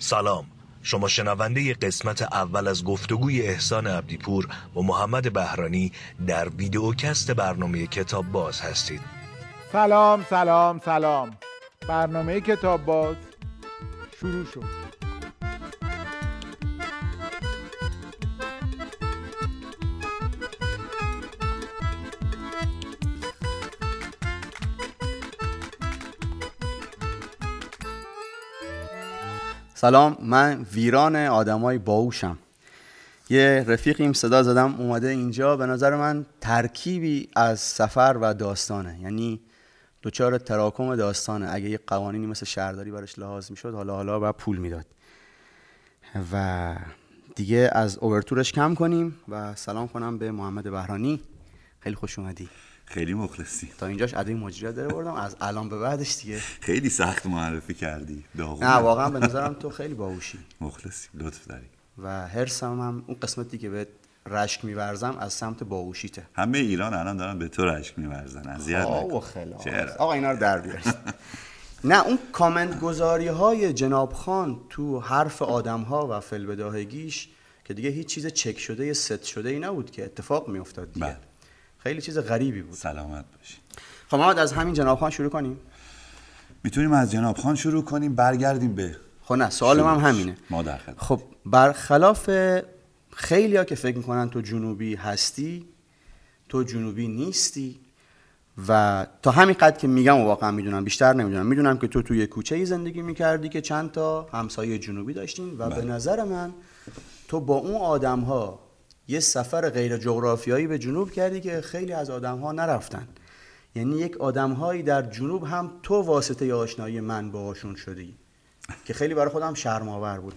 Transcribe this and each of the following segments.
سلام، شما شنونده قسمت اول از گفتگوی احسان ابدیپور و محمد بهرانی در ویدئوکست برنامه کتاب باز هستید. سلام. برنامه کتاب باز شروع شد. سلام، من ویران آدمای باهوشم. یه رفیقیم صدا زدم اومده اینجا. به نظر من ترکیبی از سفر و داستانه، یعنی دوچار تراکم داستانه. اگه یه قوانینی مثل شهرداری براش لحاظ میشد حالا باید پول میداد و دیگه از اوورتورش کم کنیم و سلام کنم به محمد بهرانی. خیلی خوش اومدی. خیلی مخلصی. تا اینجاش ادای مجریات داره بردم، از الان به بعدش دیگه خیلی سخت معرفی کردی. نه واقعا به نظرم تو خیلی باهوشی، مخلصی، لطف داری و هرسم هم اون قسمتی که بهت رشک می‌ورزم از سمت باهوشیته. همه ایران الان دارن به تو رشک می‌ورزن. اذیت نکن. چرا آقا اینا رو در بیارید. نه اون کامنت گذاری‌های جناب خان تو حرف آدم‌ها و فلبداهگیش که دیگه هیچ چیز چک شده یا ست شده ای نبود که اتفاق می‌افتاد دیگه. خیلی چیز غریبی بود. سلامت باشی. خب محمد، از همین جناب خان شروع کنیم. میتونیم از جناب خان شروع کنیم برگردیم به خب نه، سوال من همینه. خب برخلاف خیلیا که فکر میکنن تو جنوبی هستی، تو جنوبی نیستی و تا همین قد که میگم واقعا میدونم، بیشتر نمیدونم. میدونم که تو توی کوچه‌ای زندگی میکردی که چند تا همسایه جنوبی داشتین و به نظر من تو با اون آدم‌ها یه سفر غیر جغرافیایی به جنوب کردی که خیلی از آدم‌ها نرفتن. یعنی یک آدم‌هایی در جنوب هم تو واسطه آشنایی من باهاشون شدی که خیلی برای خودم شرم‌آور بود.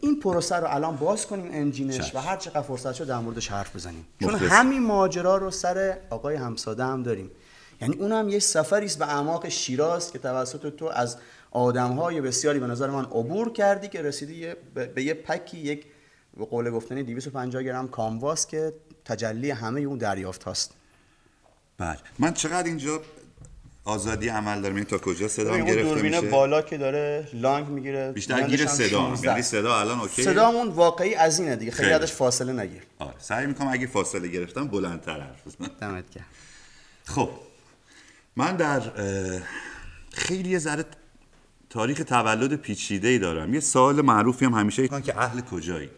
این پروسه رو الان باز کنیم انجینش و هر چقدر فرصت شد در موردش حرف بزنیم، چون همین ماجرا رو سر آقای همساده هم داریم. یعنی اونم یه سفری است به اعماق شیراز که توسط تو از آدم‌های بسیاری به نظر من عبور کردی که رسیدی به یه پکی، یک به قول گفتنی 250 گرم کانواس که تجلی همه اون دریافت هاست. بله من چقدر اینجا آزادی عمل دارم، این تا کجا صدام گرفته میشه؟ دوربین بالا که داره لانگ میگیره بیشتر گیر صدا، یعنی صدا الان اوکی، صدامون واقعی از اینه دیگه، خیلی ازش فاصله نگیر. آره سعی میکنم اگه فاصله گرفتم بلندتر حرف بزنم. دمت گرم. خب من در خیلی ذره تاریخ تولد پیچیده‌ای دارم. یه سوال معروفی هم همیشه میگن که اهل کجایی؟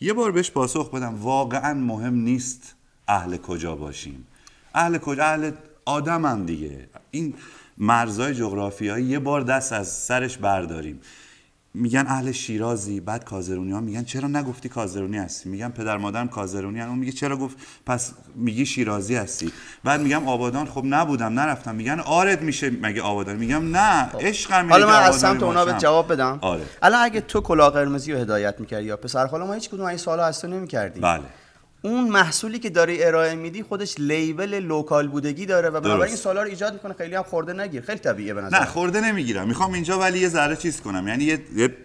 یه بار بهش پاسخ بدم، واقعا مهم نیست اهل کجا باشیم. اهل کجا؟ اهل آدمم دیگه. این مرزهای جغرافیایی یه بار دست از سرش برداریم. میگن اهل شیرازی، بعد کازرونی ها میگن چرا نگفتی کازرونی هستی؟ میگم پدر مادرم کازرونی هن. اون میگه چرا گفت پس میگی شیرازی هستی؟ بعد میگم آبادان، خب نبودم نرفتم. میگن آرد میشه مگه آبادان؟ میگم نه عشقم. حالا من از سمت اونا به جواب بدم. الان اگه تو کلاه قرمزی رو هدایت میکردی یا پسر خاله ما، هیچ کدوم این سوالا از تو نمیکردی. بله اون محصولی که داری ارائه میدی خودش لیبل لوکال بودگی داره و بنابراین این سوالا رو ایجاد میکنه. خیلی هم خورده نگیر، خیلی طبیعیه به نظر. نه خورده نمیگیرم، میخوام اینجا ولی یه ذره چیز کنم، یعنی یه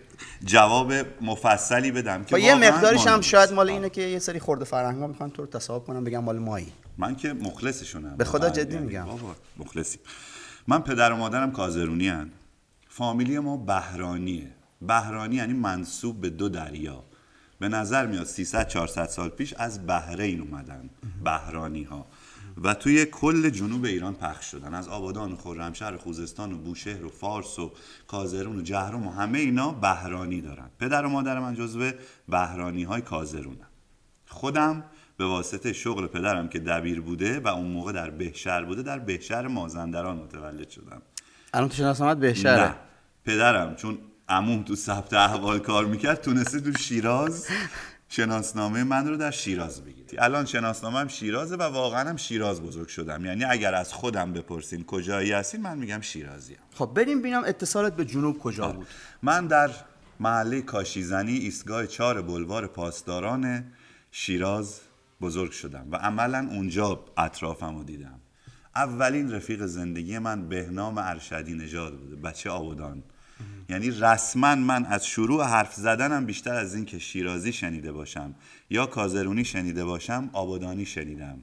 جواب مفصلی بدم که یه مقدارش هم شاید مال اینه که یه سری خورده فرهنگا میخوان تو رو تصاحب کنن، بگم مال مایی. من که مخلصشونم، به خدا جدی میگم، مخلصی. من پدر و مادرم کازرونی ان، فامیلی ما بهرانیه. بهرانی یعنی منسوب به دو دریا. به نظر میاد 300-400 سال پیش از بحرین اومدن بحرانی ها و توی کل جنوب ایران پخش شدن، از آبادان و خرمشهر و خوزستان و بوشهر و فارس و کازرون و جهرم و همه اینا بحرانی دارن. پدر و مادر من جزو بحرانی های کازرونن. خودم به واسطه شغل پدرم که دبیر بوده و اون موقع در بهشهر بوده، در بهشهر مازندران متولد شدم. الان تو شناسنامه بهشهره؟ نه پدرم چون عموم تو ثبت احوال کار میکرد تونسته تو شیراز شناسنامه من رو در شیراز بگیری. الان شناسنامه هم شیرازه و واقعا هم شیراز بزرگ شدم. یعنی اگر از خودم بپرسین کجایی هستین، من میگم شیرازیم. خب بریم ببینم اتصالت به جنوب کجا بود. من در محله کاشیزنی ایستگاه 4 بلوار پاسداران شیراز بزرگ شدم و عملا اونجا اطرافمو دیدم. اولین رفیق زندگی من بهنام ارشادی نژاد بوده، بچه آبادان. یعنی رسما من از شروع حرف زدنم بیشتر از این که شیرازی شنیده باشم یا کازرونی شنیده باشم، آبادانی شنیدم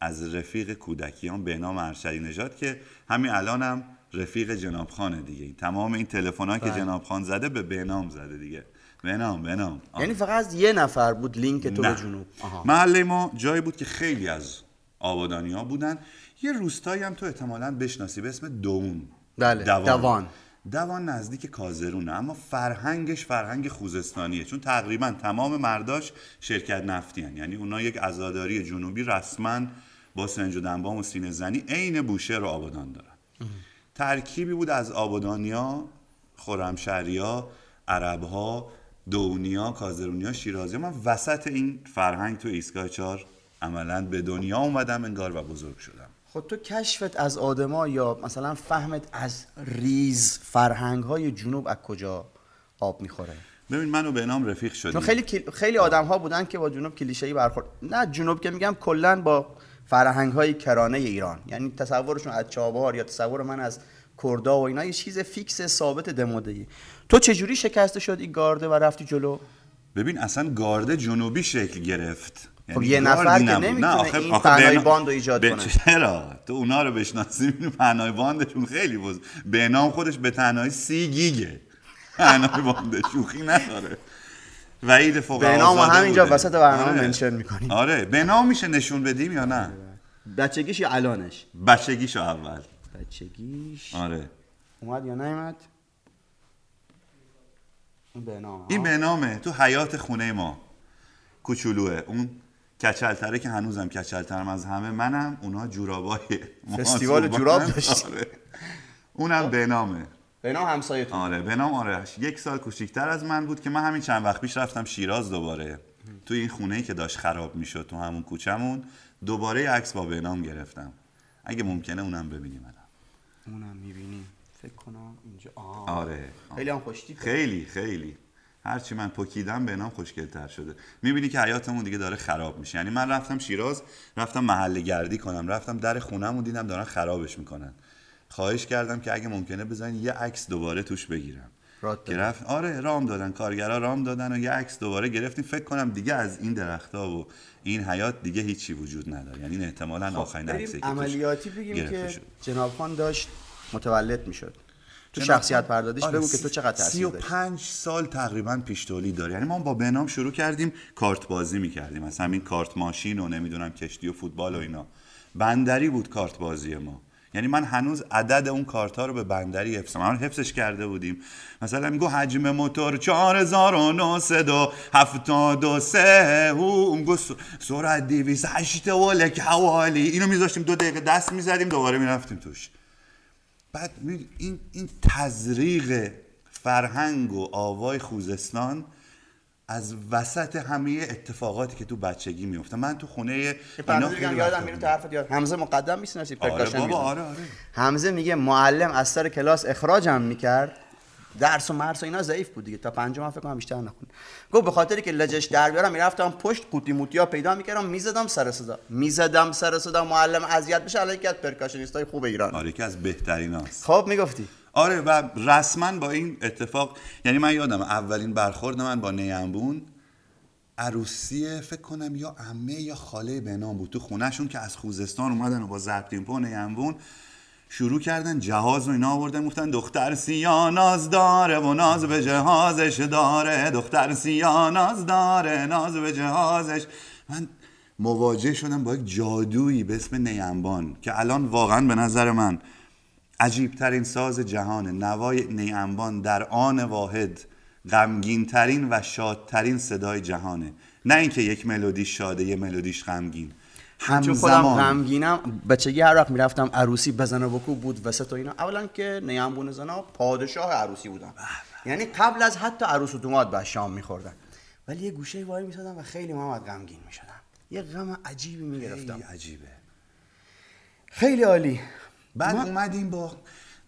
از رفیق کودکیام بهنام ارشدی نژاد که همین الانم رفیق جناب خانه دیگه. تمام این تلفن‌ها که جناب خان زده به بهنام زده دیگه. بهنام. یعنی فقط از یه نفر بود لینک تو به جنوب. محله ما جایی بود که خیلی از آبادانی‌ها بودن. یه روستایی هم تو احتمالاً بشناسی به اسم دون. بله. دوان نزدیک کازرونه، اما فرهنگش فرهنگ خوزستانیه، چون تقریبا تمام مرداش شرکت نفتی هن. یعنی اونا یک عزاداری جنوبی رسما با سنج و دنبام و سینه زنی عین بوشهر و آبادان دارن. ترکیبی بود از آبادانیا، خرمشهریا، عربها، دونیا، کازرونیا، شیرازیا. من وسط این فرهنگ تو ایستگاه 4 عملا به دنیا اومدم انگار و بزرگ شدم. خب تو کشفت از آدما یا مثلا فهمت از ریز فرهنگ‌های جنوب از کجا آب می‌خوره؟ ببین من و بهنام رفیق شدیم. خیلی آدم‌ها بودن که با جنوب کلیشه‌ای برخورد. نه جنوب که میگم، کلاً با فرهنگ‌های کرانه ایران. یعنی تصورشون از چابهار یا تصور من از کردا و اینا یه چیز فیکس ثابت دماده‌ای. تو چجوری شکسته شد این گارده و رفتی جلو؟ ببین اصلا گارده جنوبی شکل گرفت. خب یه نفر که نمیتونه این پهنای باند رو ایجاد کنه. چرا؟ تو اونا رو بشناسی میدونی پهنای باندشون خیلی بزرگ. بهنام خودش به تنهایی 30 گیگه پهنای باند، شوخی نداره. وحید فوقازاده بهنام همینجا وسط برنامه منشن میکنیم. آره بهنام میشه نشون بدیم یا نه؟ بچگیش یا الانش؟ بچگیش اول. بچگیش آره. اومد یا نیومد؟ این بهنامه تو حیات خونه ما. کوچولوئه. اون کچلتره که هنوزم کچلترم از همه منم، اونها جورابای فستیوال جوراب داشت. آره. اونم بهنامه. بهنام همسایه‌تون. آره بهنام آره 1 سال کوچیک‌تر از من بود که من همین چند وقت پیش رفتم شیراز دوباره. توی این خونه‌ای که داشت خراب می‌شد تو همون کوچمون دوباره عکس با بهنام گرفتم. اگه ممکنه اونم ببینیم الان. اونم می‌بینی فکر کنم اینجا. آره. خیلی هم خوشتیپ. خیلی. هرچی من پکیدم بهنام خوشگل‌تر شده. میبینی که حیاتمون دیگه داره خراب میشه. یعنی من رفتم شیراز، رفتم محله گردی کنم، رفتم در خونه‌مو دیدم دارن خرابش میکنن. خواهش کردم که اگه ممکنه بزنین یه عکس دوباره توش بگیرم. که رفت آره رام دادن، کارگرا رام دادن و یه عکس دوباره گرفتیم. فکر کنم دیگه از این درخت‌ها و این حیات دیگه هیچی وجود نداره. یعنی این احتمالاً آخرین عکسه که عملیاتی بگیم که جناب خان داشت متولد میشد. تو شخصیت پردادش بگو که تو چقدر تاثیر داشت. 35 سال تقریبا پیش تولید داره. یعنی ما با بهنام شروع کردیم کارت بازی می‌کردیم. از همین کارت ماشین و نمیدونم کشتی و فوتبال و اینا. بندری بود کارت بازی ما. یعنی من هنوز عدد اون کارت‌ها رو به بندری حفظم. ما حفظش کرده بودیم. مثلا میگو حجم موتور 4973 او، میگو سرعت 208 ولک حوالی. اینو می‌ذاشتیم 2 دقیقه دست می‌زدیم دوباره می‌رفتیم توش. بعد این تزریق فرهنگ و آوای خوزستان از وسط همه اتفاقاتی که تو بچگی میفته. من تو خونه اینا خیلی یادم میره تو حرفت یاد حمزه مقدم میشناسی پرکاشن. آره. حمزه میگه معلم از سر کلاس اخراجم میکرد، درس و مرس و اینا ضعیف بود دیگه، تا پنجم فکر کنم بیشتر نخوند. گفت به خاطری که لجش در بیارم میرفتم پشت قوطی موتیا پیدا میکردم میزدم سر صدا معلم اذیت بشه. علی کات پرکاشنیستای خوب ایران. آره که از بهتریناست. خب میگفتی آره. و رسما با این اتفاق، یعنی من یادم اولین برخورد من با نیمبون عروسی فکر کنم یا عمه یا خاله بهنام بود تو خونهشون که از خوزستان اومدن و با زبطینپو نیمبون شروع کردن جهاز و اینا آوردن. گفتن دختر سیاناز داره و ناز به جهازش داره، دختر سیاناز داره ناز به جهازش. من مواجه شدم با یک جادویی به اسم نیمبان که الان واقعا به نظر من عجیبترین ساز جهانه. نوای نیمبان در آن واحد غمگینترین و شادترین صدای جهانه. نه اینکه یک ملودیش شاده یه ملودیش غمگین. چون خودم غمگینم بچگی هر وقت میرفتم عروسی بزنه بکو بود وسط و اینا. اولا که نیمبون زنا پادشاه عروسی بودن، یعنی قبل از حتی عروس و داماد به شام میخوردن، ولی یه گوشه وای میسادم و خیلی محمد غمگین میشدم. یه غم عجیبی میگرفتم. عجیبه. خیلی عالی. بعد اومدیم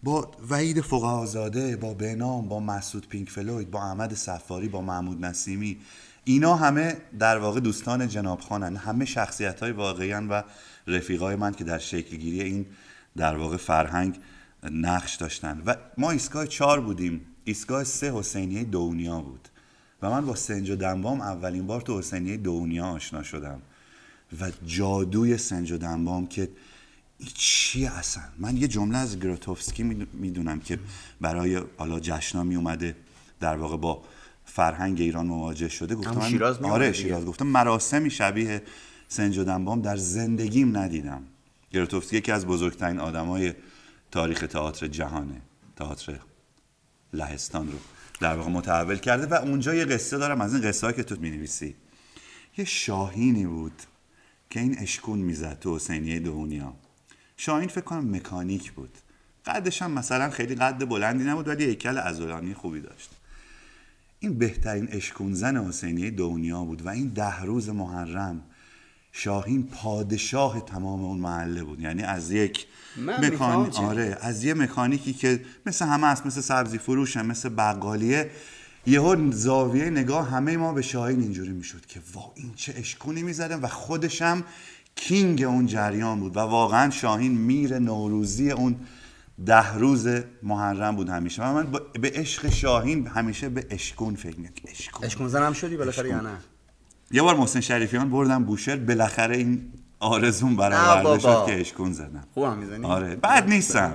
با وحید فوقازاده، با بهنام، با مسعود پینک فلوید، با احمد سفاری، با محمود نصیمی. اینا همه در واقع دوستان جناب خانن، همه شخصیت‌های واقعی‌ان و رفیقای من که در شکل‌گیری این در واقع فرهنگ نقش داشتن. و ما ایستگاه 4 بودیم. ایستگاه 3 حسینیه دونیا بود و من با سنج و دنبام اولین بار تو حسینیه دونیا آشنا شدم و جادوی سنج و دنبام که این چیه اصلا؟ من یه جمله از گروتوفسکی میدونم که برای حالا جشنا می اومده، در واقع با فرهنگ ایران مواجه شده، گفتم شیراز آره شیراز، گفتم مراسمی شبیه سنج و دنبام در زندگیم ندیدم. گروتوفسکی یکی از بزرگترین آدمای تاریخ تئاتر جهانه، تئاتر لهستان رو در واقع متحول کرده. و اونجا یه قصه دارم از این قصه‌ای که تو می‌نویسی. یه شاهینی بود که این اشکون میزد تو حسینیه دهونیا. شاهین فکر کنم مکانیک بود، قدش هم مثلا خیلی قد بلندی نبود ولی هیکل عضلانی خوبی داشت. این بهترین اشکون زن حسینیه دنیا بود و این 10 روز محرم شاهین پادشاه تمام اون محله بود. یعنی از یک مکانیک، آره از یه مکانیکی که مثل همه است، مثل سبزی فروشه، مثل بقالیه، یهو زاویه نگاه همه ما به شاهین اینجوری میشد که وا این چه اشکونی میزدن. و خودش هم کینگ اون جریان بود و واقعا شاهین میر نوروزی اون 10 روز محرم بود همیشه. و من به عشق شاهین همیشه به اشکون فکر می‌کردم. اشکون زنم شدی بالاخره یا نه؟ یه بار محسن شریفیان بردم بوشهر، بالاخره این آرزوم برآورده شد که اشکون زدم. خوبم میزنی؟ آره بد نیستم.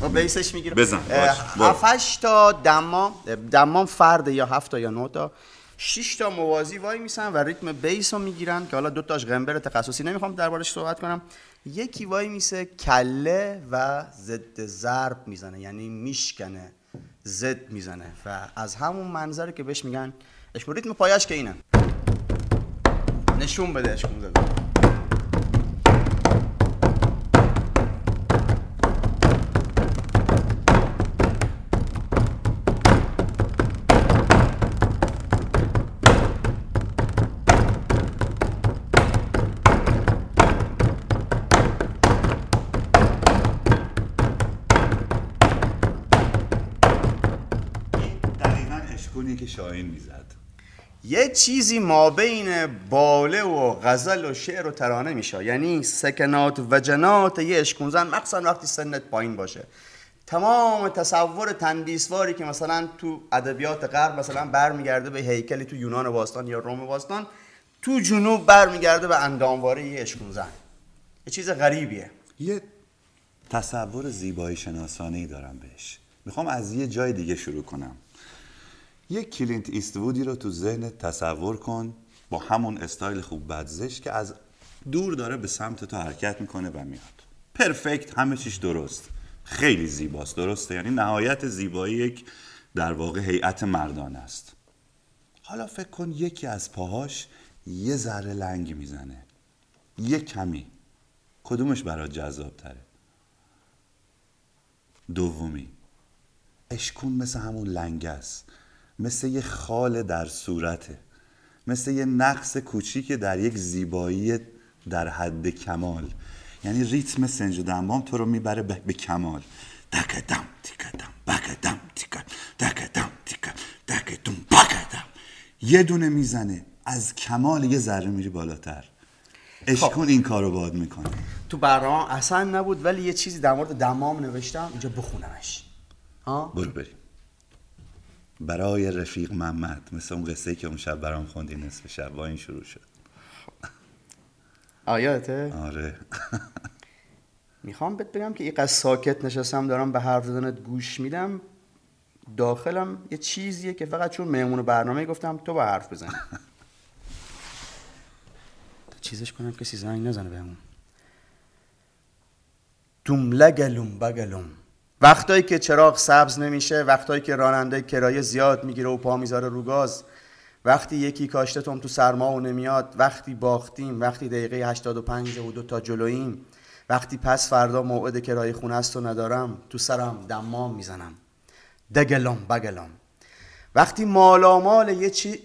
با بیسش میگیرم بزن. 7 تا دمام فرد یا 7 تا یا 9 تا 6 تا موازی وای میسن و ریتم بیس رو میگیرن که حالا 2 تاش قنبر تخصصی نمیخوام دربارش صحبت کنم. یکی وای میسه کله و ضد ضرب میزنه، یعنی میشکنه، ضد میزنه و از همون منظره که بهش میگن اشکون. ریتم پایش که اینه، نشون بده اشکون زده. شاهین میزد. یه چیزی ما بین باله و غزل و شعر و ترانه میشه، یعنی سکنات و جنات یه اشکونزن، مخصوصا وقتی سنت پایین باشه. تمام تصور تندیسواری که مثلا تو ادبیات غرب مثلا برمیگرده به هیکلی تو یونان باستان یا روم باستان، تو جنوب برمیگرده به اندامواره یه اشکونزن. یه چیز غریبیه. یه تصور زیبایی شناسانه‌ای دارم بهش. میخوام از یه جای دیگه شروع کنم. یک کلینت ایستوودی رو تو ذهنت تصور کن با همون استایل خوب بدزش که از دور داره به سمت تو حرکت میکنه و میاد. پرفکت، همه چیش درست، خیلی زیباست، درسته، یعنی نهایت زیبایی یک در واقع هیئت مردانه است. حالا فکر کن یکی از پاهاش یه ذره لنگ میزنه، یه کمی. کدومش برات جذاب تره؟ دومی. اشکون مثل همون لنگه است، مثل یه خال در صورته، مثل یه نقص کوچیک در یک زیبایی در حد کمال. یعنی ریتم سنج و دنبام تو رو میبره به کمال. دکدم تیکدم بکدم تیکدم دکدم تیکدم دکدم بکدم. یه دونه میزنه، از کمال یه ذره میری بالاتر. اشکون این کارو باید میکنه. تو برنامه اصلا نبود ولی یه چیزی در مورد دمام نوشتم، اینجا بخونمش. برو بریم. برای رفیق محمد، مثل اون قصه که اون شب برام خوندی نصف شب، با این شروع شد. آیاته؟ آره. میخوام بهت بگم که اینقدر ساکت نشستم دارم به حرف زدنت گوش میدم، داخلم یه چیزیه که فقط چون مهمون برنامه گفتم تو با حرف بزنی. چیزش کنم کسی زنگ نزنه بهمون. توم لگلوم بگلوم. وقتایی که چراغ سبز نمیشه، وقتایی که راننده کرایه زیاد میگیره و پا میذاره رو گاز، وقتی یکی کاشتتون تو سرما و نمیاد، وقتی باختیم، وقتی دقیقه 85 و 2 تا جلوییم، وقتی پس فردا موعد کرایه خونه است و ندارم، تو سرم دمام میزنم، دگلم بگلم. وقتی مالامال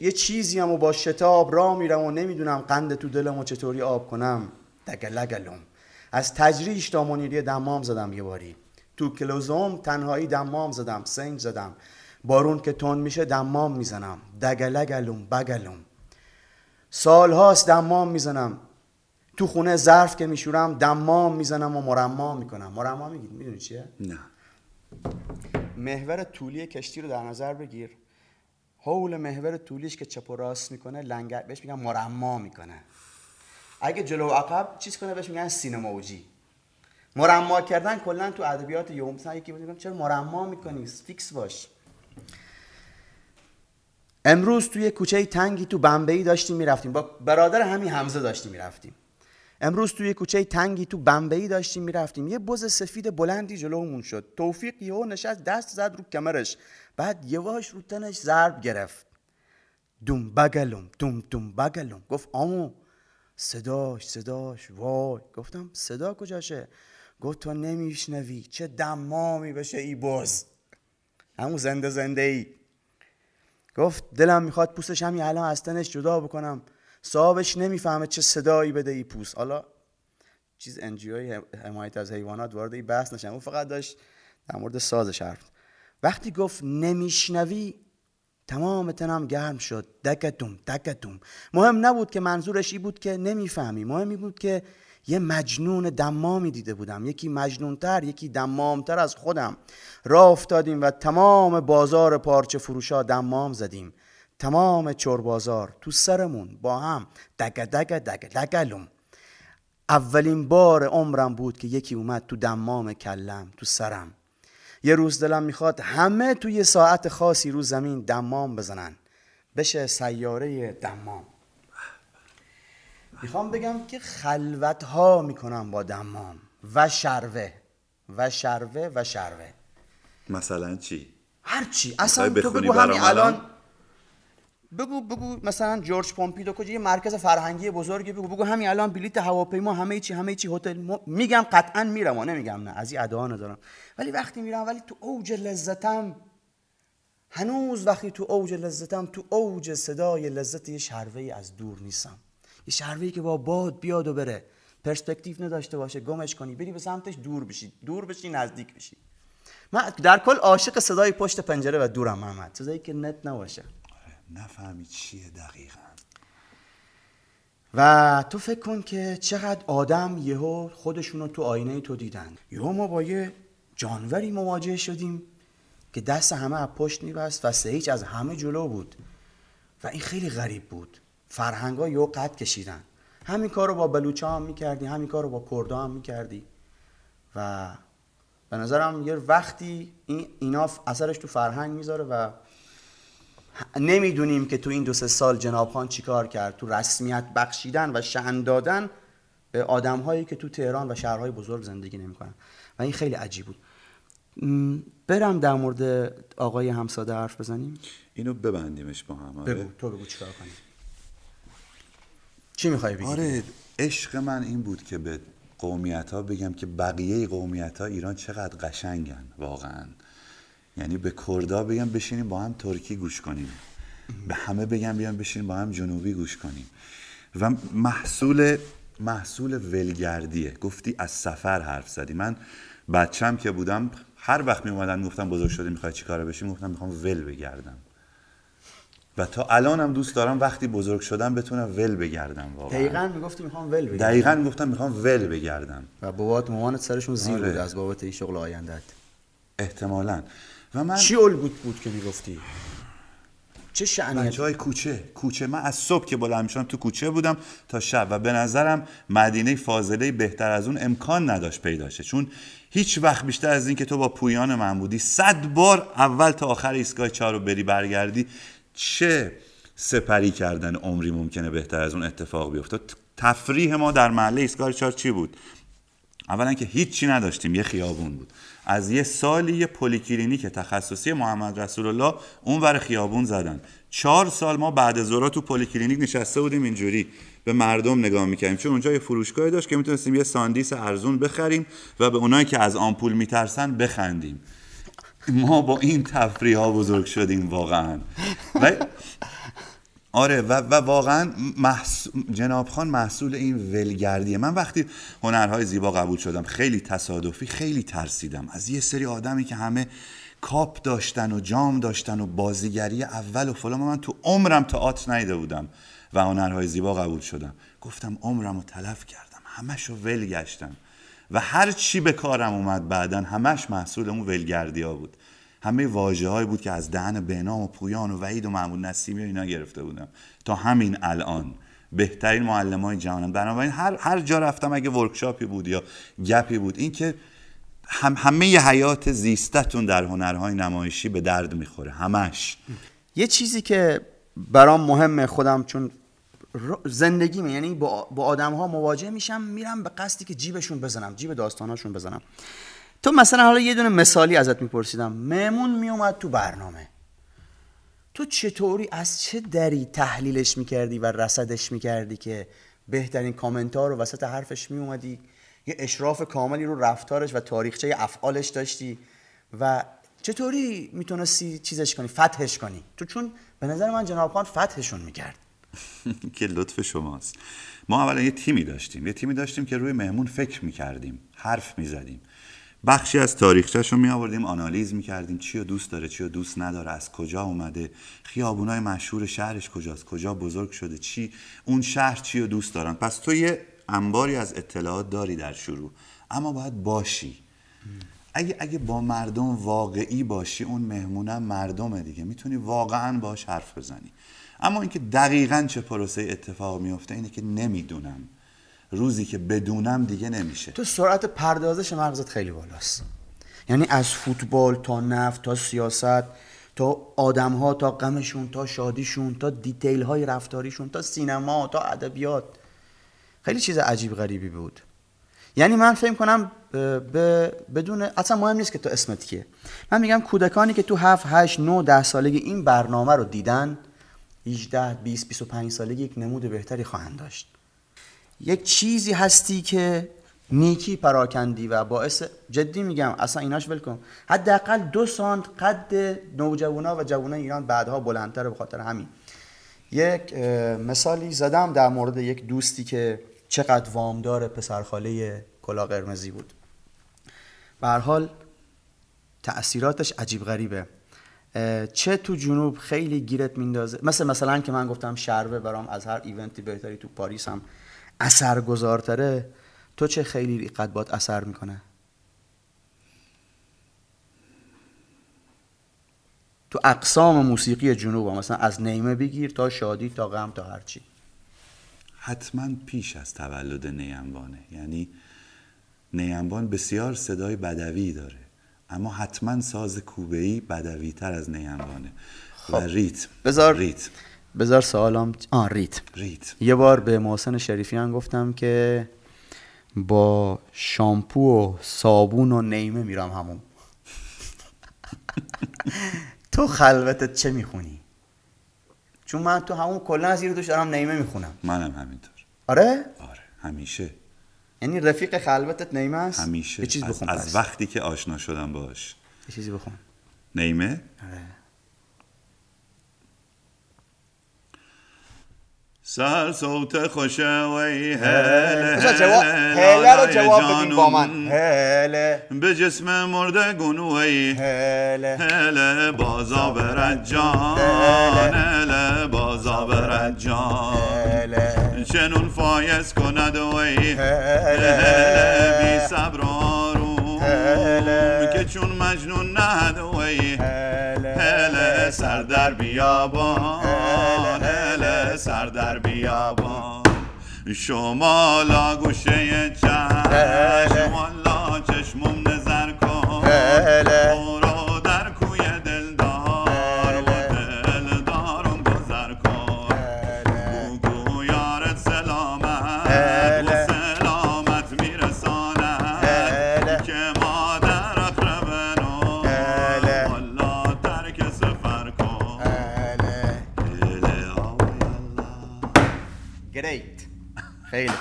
یه چیزیم و با شتاب راه میرم و نمیدونم قند تو دلمو چطوری آب کنم، دگلگلم. از تجریش تا منیری دمام زدم یه باری. تو کلوزوم تنهایی دمام زدم، سنج زدم. بارون که تند میشه دمام میزنم، دگلگلوم بگلوم. سال هاست دمام میزنم. تو خونه ظرف که میشورم دمام میزنم و مرما میکنم. مرما میگید میدونی چیه؟ نه. محور طولی کشتی رو در نظر بگیر. حول محور طولیش که چپ و راست میکنه لنگر بهش میگن مرما میکنه. اگه جلو عقب چیز کنه بهش میگن سینماوجی. مرمّا کردن کلا تو ادبیات یوم سعی که میگم چرا مرمّا میکنی، فیکس باش. امروز توی کوچه تنگی تو بمبئی داشتیم میرفتیم، با برادر همین حمزه داشتیم میرفتیم. امروز توی کوچه تنگی تو بمبئی داشتیم میرفتیم، یه بز سفید بلندی جلومون شد. توفیق یهو نشست، دست زد رو کمرش، بعد یواش رو تنش ضرب گرفت. دوم بغلم دوم دوم بغلم. گفت عمو صداش وای. گفتم صدا کجاشه؟ گفت تو نمیشنوی چه دمامی بشه ای بز، همون زنده ای. گفت دلم میخواد پوستش همین الان از تنش جدا بکنم، صاحبش نمیفهمه چه صدایی بده ای پوست. حالا چیز NGO حمایت از حیوانات وارد این بحث نشم، اون فقط داشت در مورد سازش حرف. وقتی گفت نمیشنوی تمام تنم گرم شد، دکتم دکتم. مهم نبود که منظورش ای بود که نمیفهمی، مهم این بود که یه مجنون دمامی دیده بودم، یکی مجنونتر یکی دمامتر از خودم. راه افتادیم و تمام بازار پارچه فروشا دمام زدیم، تمام چوربازار تو سرمون با هم دگ دگ دگ دگلم. اولین بار عمرم بود که یکی اومد تو دمام کلم، تو سرم. یه روز دلم میخواد همه تو یه ساعت خاصی رو زمین دمام بزنن، بشه سیاره دمام. میخوام بگم که خلوت ها میکنم با دمام و شروه و شروه و شروه. مثلا چی؟ هرچی. اصلا تو بگو همین الان، بگو مثلا جورج پومپیدو کجا، یه مرکز فرهنگی بزرگی، بگو همین الان بلیت هواپیما همه چی هتل میگم قطعا میرم. و نمیگم نه، از این ادعا ندارم، ولی وقتی میرم، ولی تو اوج لذتم، هنوز وقتی تو اوج لذتم، تو اوج صدای لذت یه شروهی از دور نیستم، یه شروهی که با باد بیاد و بره، پرسپکتیو نداشته باشه، گمش کنی بری به سمتش، دور بشی نزدیک بشی. من در کل عاشق صدای پشت پنجره و دورم. محمد صدایی که نت نباشه، نفهمی چیه دقیقا. و تو فکر کن که چقدر آدم یهو خودشونو تو آینه تو دیدن. یهو ما با یه جانوری مواجه شدیم که دست همه از پشت میبست و سه هیچ از همه جلو بود و این خیلی غریب بود. فرهنگا یهو قد کشیدن. همین کارو با بلوچا هم میکردی، همین کارو با کردا هم میکردی و به نظرم یه وقتی اینا اثرش تو فرهنگ میذاره و نمیدونیم که تو این 2-3 سال جناب خان چیکار کرد تو رسمیت بخشیدن و شأن دادن به آدم‌هایی که تو تهران و شهرهای بزرگ زندگی نمی‌کنن و این خیلی عجیب بود. برم در مورد آقای همساده حرف بزنیم، اینو ببندیمش با هم. آره. بگو تو، بگو چیکار کنیم، چی می‌خوای بگی؟ آره، عشق من این بود که به قومیت‌ها بگم که بقیه قومیت‌ها ایران چقدر قشنگن واقعاً. یعنی به کردا بگم بشینیم با هم ترکی گوش کنیم، به همه بگم بیان بشینیم با هم جنوبی گوش کنیم. و محصول ولگردیه. گفتی از سفر حرف زدی. من بچم که بودم هر وقت می اومدن گفتم بزرگ شده میخوای چیکار بشی، گفتم میخوام ول بگردم. و تا الانم دوست دارم وقتی بزرگ شدم بتونم ول بگردم واقعا. دقیقاً میگفتی میخوام ول بگردم. دقیقاً گفتم میخوام ول بگردم. و بابات مامانت سرشون زیر بود از بابت این شغل آیندهت. احتمالاً. و من چی الگوت بود که میگفتی؟ چه شأنی؟ جای کوچه. من از صبح که بالا میشدم تو کوچه بودم تا شب و به نظرم مدینه فاضله بهتر از اون امکان نداشت پیدا شه، چون هیچ وقت بیشتر از این که تو با پویان ممنودی 100 بار اول تا آخر ایستگاه 4 رو بری برگردی، چه سپری کردن عمری ممکنه بهتر از اون اتفاق بیفته. تفریح ما در محله ایستگاه 4 چی بود؟ اولا که هیچی نداشتیم، یه خیابون بود. از یه سالی یه پلیکلینیک تخصصی محمد رسول الله اونور خیابون زدن. 4 سال ما بعد از ظهر تو پلیکلینیک نشسته بودیم اینجوری به مردم نگاه می‌کردیم، چون اونجا یه فروشگاهی داشت که میتونستیم یه ساندیس ارزون بخریم و به اونایی که از آمپول میترسن بخندیم. ما با این تفریح‌ها بزرگ شدیم واقعاً. آره و واقعا جناب خان محصول این ولگردیه. من وقتی هنرهای زیبا قبول شدم خیلی تصادفی خیلی ترسیدم از یه سری آدمی که همه کاپ داشتن و جام داشتن و بازیگری اول و فلان. من تو عمرم تئاتر ندیده بودم و هنرهای زیبا قبول شدم، گفتم عمرمو تلف کردم، همشو ول گشتم و هر چی به کارم اومد بعدن همش محصول اون ولگردیا بود. همه واژه‌هایی بود که از دهن بهنام و پویان و وحید و محمود نصیمی و اینا گرفته بودم تا همین الان. بهترین معلمای جهانن. بنابراین هر جا رفتم اگه ورکشاپی بود یا گپی بود، این که همه ی حیات زیستتون در هنرهای نمایشی به درد میخوره همش. یه چیزی که برام مهمه خودم، چون زندگیمه، یعنی با آدم‌ها مواجه میشم، میرم به قصدی که جیبشون بزنم، جیب داستاناشون بزنم. تو مثلا حالا یه دونه مثالی ازت میپرسیدم، مهمون میومد تو برنامه، تو چطوری از چه دری تحلیلش میکردی و رصدش میکردی که بهترین کامنتار رو وسط حرفش میومدی، یه اشراف کاملی رو رفتارش و تاریخچه افعالش داشتی و چطوری میتونستی چیزش کنی، فتحش کنی؟ تو چون به نظر من جناب خان فتحشون میکرد که لطف شماست. ما اولا یه تیمی داشتیم که روی مهمون فکر میکردیم، حرف میزدیم، بخشی از تاریخچه‌ش رو می‌آوردیم، آنالیز می‌کردیم، چی رو دوست داره، چی رو دوست نداره، از کجا اومده، خیابونای مشهور شهرش کجاست، کجا بزرگ شده، چی اون شهر چی رو دوست دارن. پس تو یه انباری از اطلاعات داری در شروع، اما باید باشی. اگه با مردم واقعی باشی، اون مهمونم مردمه دیگه، میتونی واقعاً باهاش حرف بزنی. اما اینکه دقیقاً چه پروسه اتفاق میفته، اینه که نمیدونم. روزی که بدونم دیگه نمیشه. تو سرعت پردازش مغزت خیلی بالاست، یعنی از فوتبال تا نفت تا سیاست تا آدم‌ها تا غمشون تا شادیشون تا دیتیل‌های رفتاریشون تا سینما تا ادبیات، خیلی چیز عجیب غریبی بود. یعنی من فهم کنم بدون اصلا مهم نیست که تو اسمت کیه، من میگم کودکانی که تو 7 8 9 10 سالگی این برنامه رو دیدن، 18 20 25 سالگی یک نمود بهتری خواهند داشت. یک چیزی هستی که نیکی پراکندی و باعث، جدی میگم اصلا ایناش ول کن، حداقل 2 سانت قد نوجوانا و جوانان ایران بعدها بلندتر. به خاطر همین یک مثالی زدم در مورد یک دوستی که چقدر وامدار پسرخاله کلاه قرمزی بود. به هر حال تأثیراتش عجیب غریبه، چه تو جنوب خیلی گیرت میندازه، مثلا که من گفتم شربه برام از هر ایونتی بهتری، تو پاریس هم اثرگذارتره، تو چه خیلی قدبات اثر میکنه. تو اقسام موسیقی جنوب هم، مثلا از نیمه بگیر تا شادی تا غم تا هرچی. حتما پیش از تولد نیمبانه، یعنی نیمبان بسیار صدای بدوی داره، اما حتما ساز کوبه‌ای بدوی تر از نیمبانه. خب. و ریتم بذار سوالم ریتم. یه بار به محسن شریفیان گفتم که با شامپو و صابون و نیمه میرم همون. تو خلوتت چه میخونی؟ چون من تو همون کلا زیر دوش دارم نیمه میخونم. منم همینطور. آره همیشه. یعنی رفیق خلوتت نیمه است؟ همیشه. یه چیز بخون از وقتی که آشنا شدم باش. یه چیزی بخون. نیمه؟ آره. سر صوت خوشه وی هله هله رو جواب بدیم با من، هله به جسم مرده گنوی هله هله بازا برد جان، هله بازا برد جان، چنون فایز کند وی هله بی صبر آروم، که چون مجنون نهد وی هله سر در بیابان، سر در بیابان، شمالا گوشه چشم والا چشمم نظر کن، برو در کوی دلدار و دلدارم گذر کن، بگو یارت سلامت و سلامت میرساند، که مادر اقربنو والا ترک سفر کن. گریت. خیلی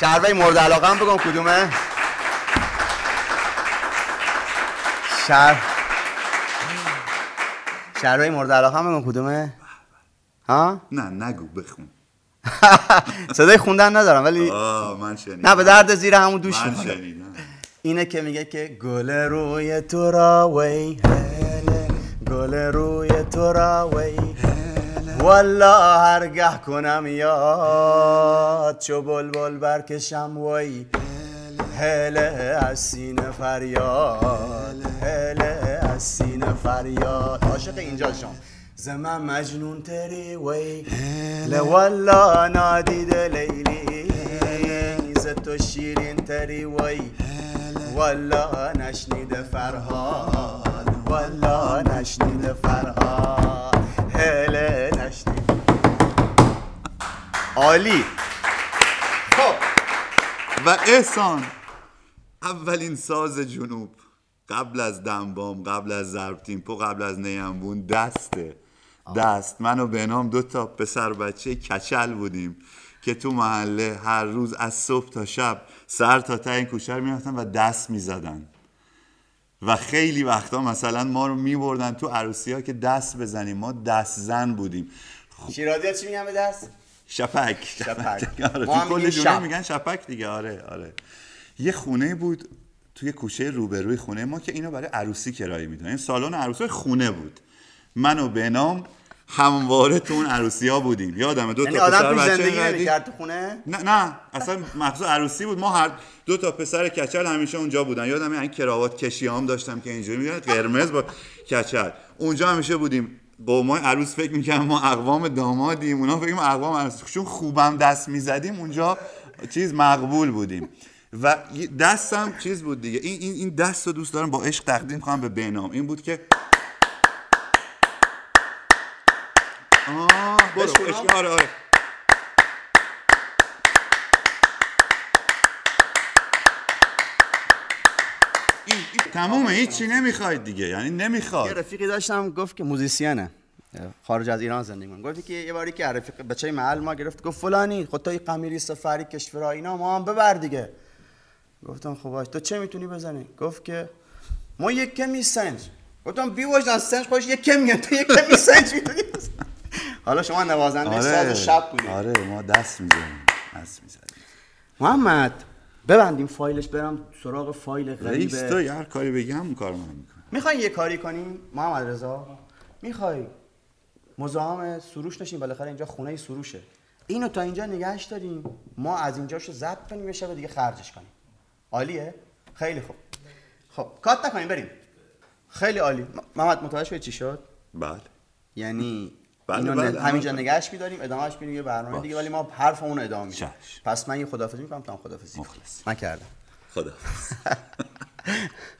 شعرهای مورد علاقه هم بگم کدومه؟ شعرهای مورد علاقه هم بگم کدومه؟ ها؟ نه نگو بخون. صدای خوندن ندارم ولی من شنیدم. نه به درد زیر همون دوش من شنیدم. اینه که میگه که گل روی تو را وی هله، گل روی تو را وی والله هرگه کنم یاد، چو بلبل برکشم وای هله از سینه فریاد، هله از سینه فریاد. عاشق اینجا شام زمان مجنون تری وی لولا نادید لیلی زتو شیرین تری وی والا نشنید فرهاد والا نشنید فرهاد هله نشنید. عالی. خب و احسان اولین ساز جنوب قبل از دنبام، قبل از ضرب تیمپو، قبل از نیمبون، دسته. دست. من و بهنام دو تا پسر بچه کچل بودیم که تو محله هر روز از صبح تا شب سر تا ته این کوچه رو می‌رفتن و دست می‌زدن و خیلی وقتا مثلا ما رو می‌بردن تو عروسی‌ها که دست بزنیم. ما دست زن بودیم. شیرازی‌ها چی میگن به دست؟ شپک. شپک. آره. تو کل جنوب میگن شپک دیگه. آره آره. یه خونه بود توی کوچه روبروی خونه ما که اینو برای عروسی کرایه میدادن. این سالن عروسی خونه بود. من و بهنام همواره تو اون عروسی‌ها بودیم. یادمه دو تا پسر بچه نمی‌کرد تو خونه؟ نه اصلا مخصوص عروسی بود. ما هر دو تا پسر کچل همیشه اونجا بودن. یادمه این کراوات کشیام داشتم که اینجوری می‌دونید قرمز با کچل. اونجا همیشه بودیم. قومای عروس فکر می‌کردن ما اقوام دامادیم، اونا فکر می‌کردن اقوام عروس. چون خوبم دست می‌زدیم اونجا چیز مقبول بودیم. و دستم چیز بود دیگه. این دست رو دوست دارم با عشق تقدیم کنم به بهنام. این بود که برو آره آره این تمومه، هیچی نمیخواید دیگه، یعنی نمیخواد. یه رفیقی داشتم گفت که موزیسینه خارج از ایران زندگی می‌کنه. گفت که یه باری که رفیق بچه‌ی محل ما گرفت گفت فلانی خودتای قمیری سفری کشورا اینا ما هم ببر دیگه. گفتم خب باش تو چه میتونی بزنی؟ گفت که ما یک کمی سنج. گفتم بی وجدان سنج خوش یک کمی میگم تو یک کمی سنج میتونی. حالا شما نوازنده آره، ساز شب بودید. آره ما دست میزنیم، دست میزنیم. محمد ببندیم فایلش، برم سراغ فایل غریبه. رئیس تو هر کاری بگم کار من میکنه. میخوای یه کاری کنیم محمد رضا؟ میخوای مزاحم سروش نشیم، بالاخره اینجا خونه سروشه. اینو تا اینجا نگهش داریم، ما از اینجاشو ضبط کنیم بشه و دیگه خرجش کنیم. عالیه؟ خیلی خوب. خب کات نکنیم بریم. خیلی عالی. محمد متوجه شدی چی شد؟ بله. یعنی اینو همینجا نگهش می‌داریم، ادامهش می‌دیم یه برنامه دیگه، ولی ما حرفمون ادامه میدیم. پس من یه خداحافظی می‌کنم تا خداحافظی. مخلص. من کردم. خداحافظ.